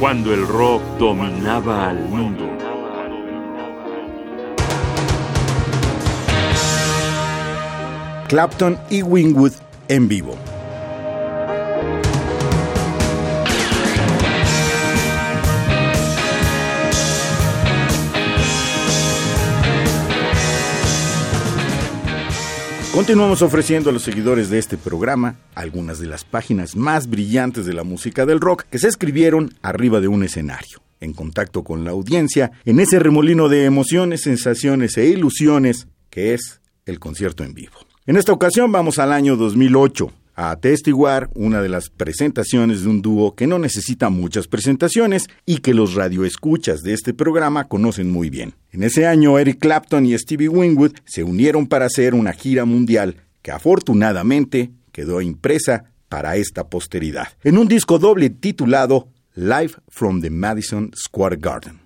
cuando el rock dominaba al mundo. Clapton y Winwood en vivo. Continuamos ofreciendo a los seguidores de este programa algunas de las páginas más brillantes de la música del rock que se escribieron arriba de un escenario, en contacto con la audiencia, en ese remolino de emociones, sensaciones e ilusiones que es el concierto en vivo. En esta ocasión vamos al año 2008 a atestiguar una de las presentaciones de un dúo que no necesita muchas presentaciones y que los radioescuchas de este programa conocen muy bien. En ese año, Eric Clapton y Stevie Winwood se unieron para hacer una gira mundial que afortunadamente quedó impresa para esta posteridad, en un disco doble titulado Live from the Madison Square Garden.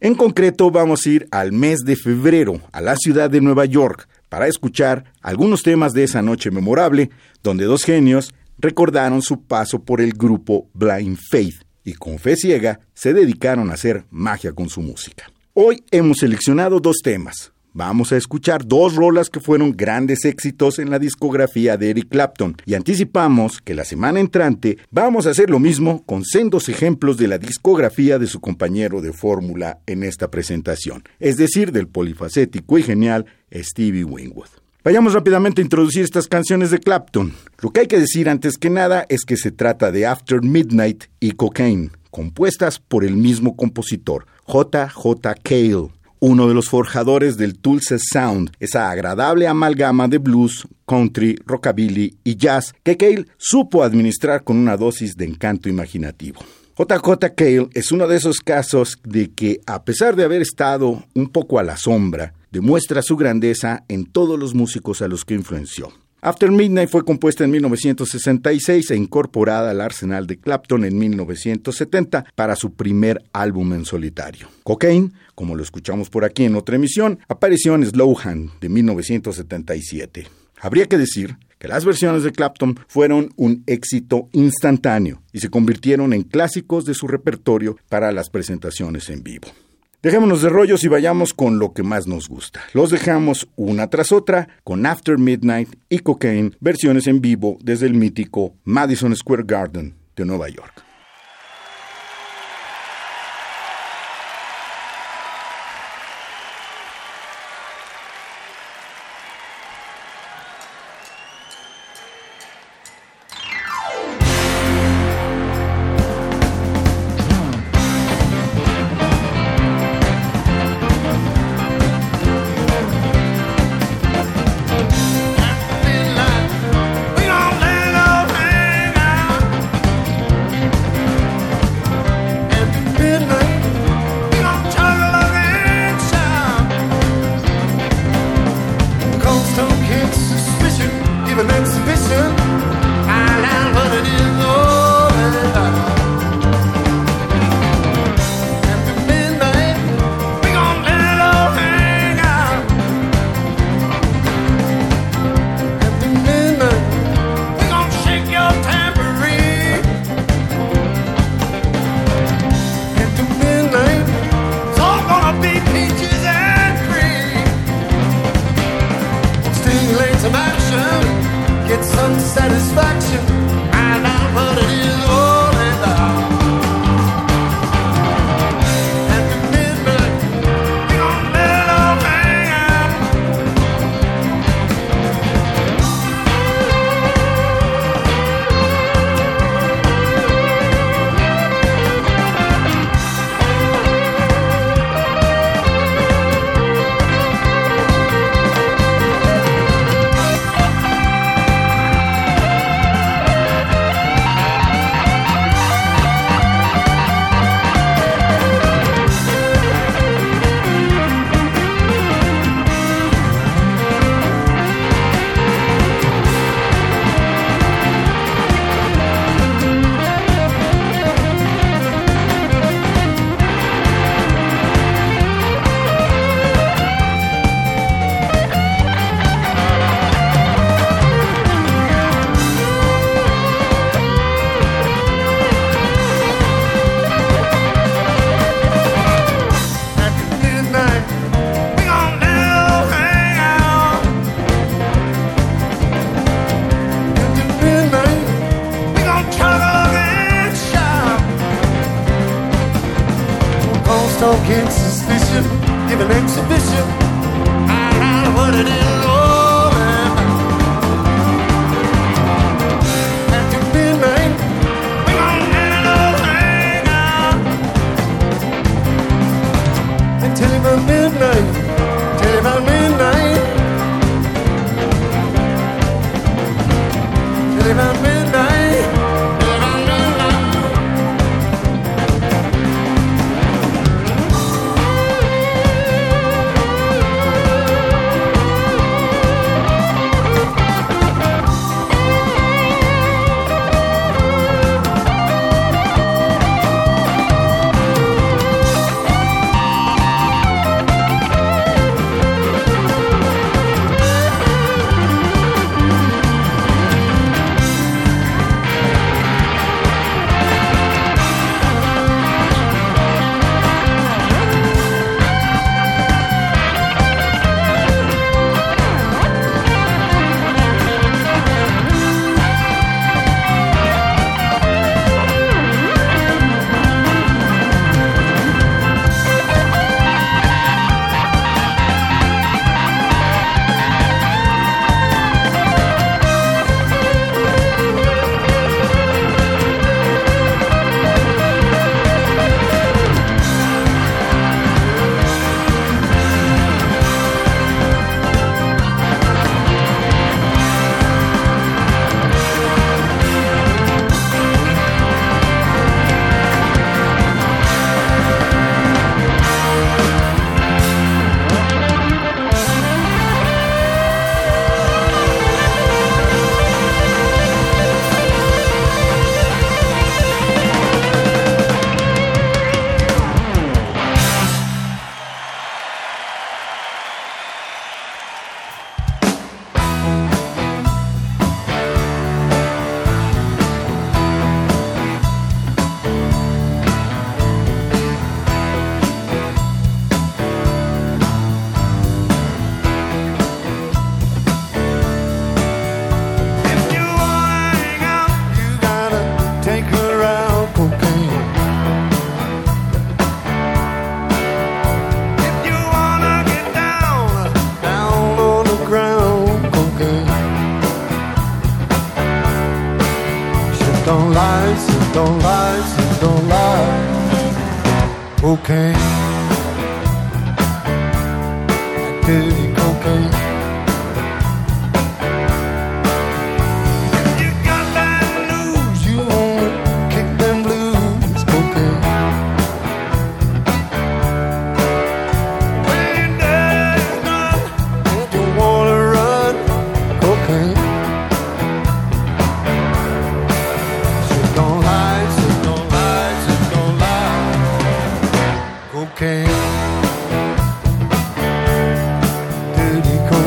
En concreto, vamos a ir al mes de febrero a la ciudad de Nueva York para escuchar algunos temas de esa noche memorable, donde dos genios recordaron su paso por el grupo Blind Faith y con fe ciega se dedicaron a hacer magia con su música. Hoy hemos seleccionado dos temas. Vamos a escuchar dos rolas que fueron grandes éxitos en la discografía de Eric Clapton y anticipamos que la semana entrante vamos a hacer lo mismo con sendos ejemplos de la discografía de su compañero de fórmula en esta presentación, es decir, del polifacético y genial Stevie Winwood. Vayamos rápidamente a introducir estas canciones de Clapton. Lo que hay que decir antes que nada es que se trata de After Midnight y Cocaine, compuestas por el mismo compositor, J.J. Cale, uno de los forjadores del Tulsa Sound, esa agradable amalgama de blues, country, rockabilly y jazz que Cale supo administrar con una dosis de encanto imaginativo. J.J. Cale es uno de esos casos de que, a pesar de haber estado un poco a la sombra, demuestra su grandeza en todos los músicos a los que influenció. After Midnight fue compuesta en 1966 e incorporada al arsenal de Clapton en 1970 para su primer álbum en solitario. Cocaine, como lo escuchamos por aquí en otra emisión, apareció en Slowhand de 1977. Habría que decir que las versiones de Clapton fueron un éxito instantáneo y se convirtieron en clásicos de su repertorio para las presentaciones en vivo. Dejémonos de rollos y vayamos con lo que más nos gusta. Los dejamos una tras otra con After Midnight y Cocaine, versiones en vivo desde el mítico Madison Square Garden de Nueva York. stalking suspicion, give an exhibition. I gotta put it in all night. After midnight, we gon' let it all hang out. And tell him about midnight, tell him about midnight, tell him about midnight. Okay. Did he call?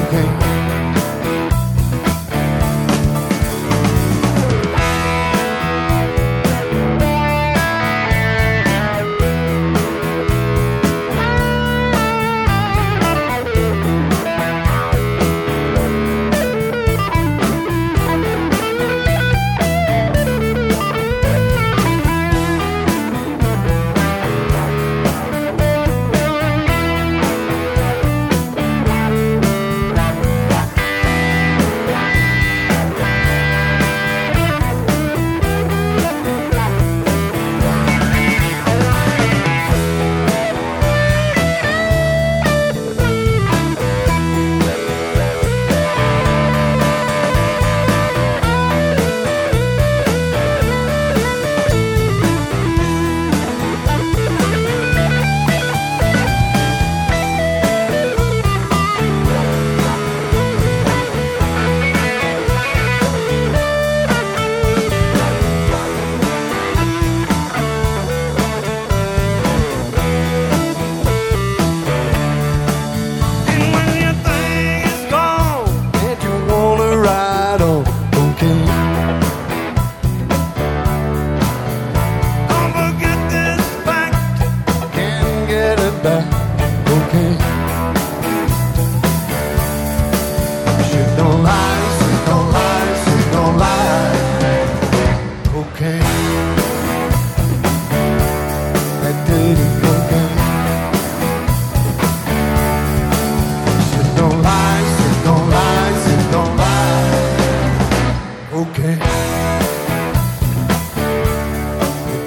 cocaine.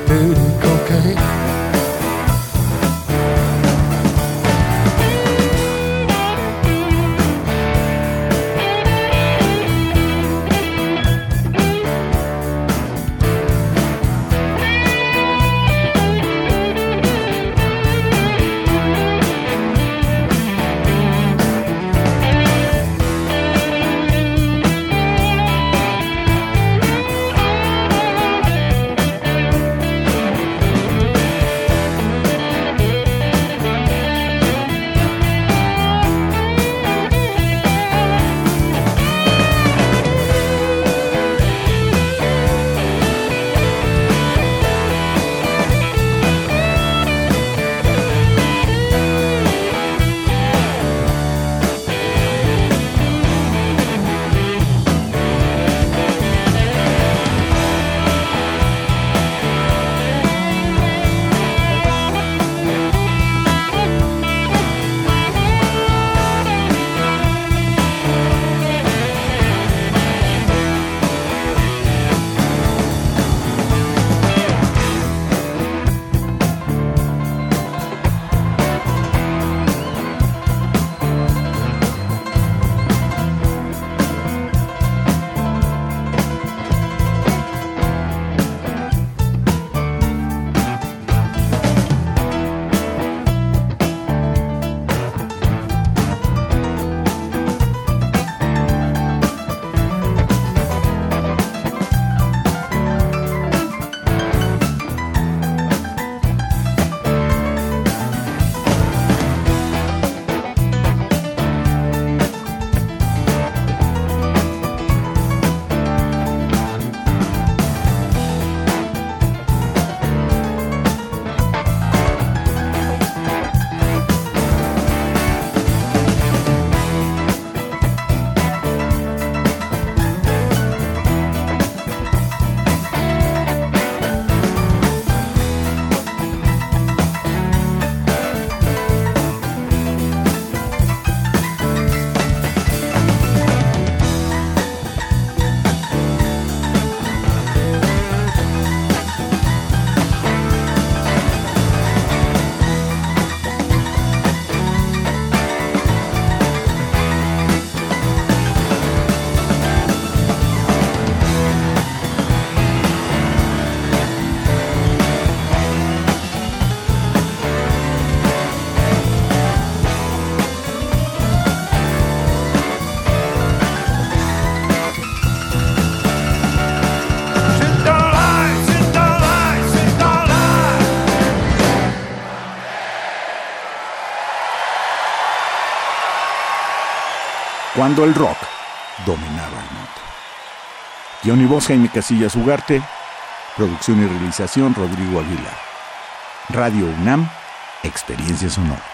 It did cocaine. Cuando el rock dominaba el mundo. Guión y voz, Jaime Casillas Ugarte. Producción y realización, Rodrigo Ávila. Radio UNAM, Experiencia Sonora.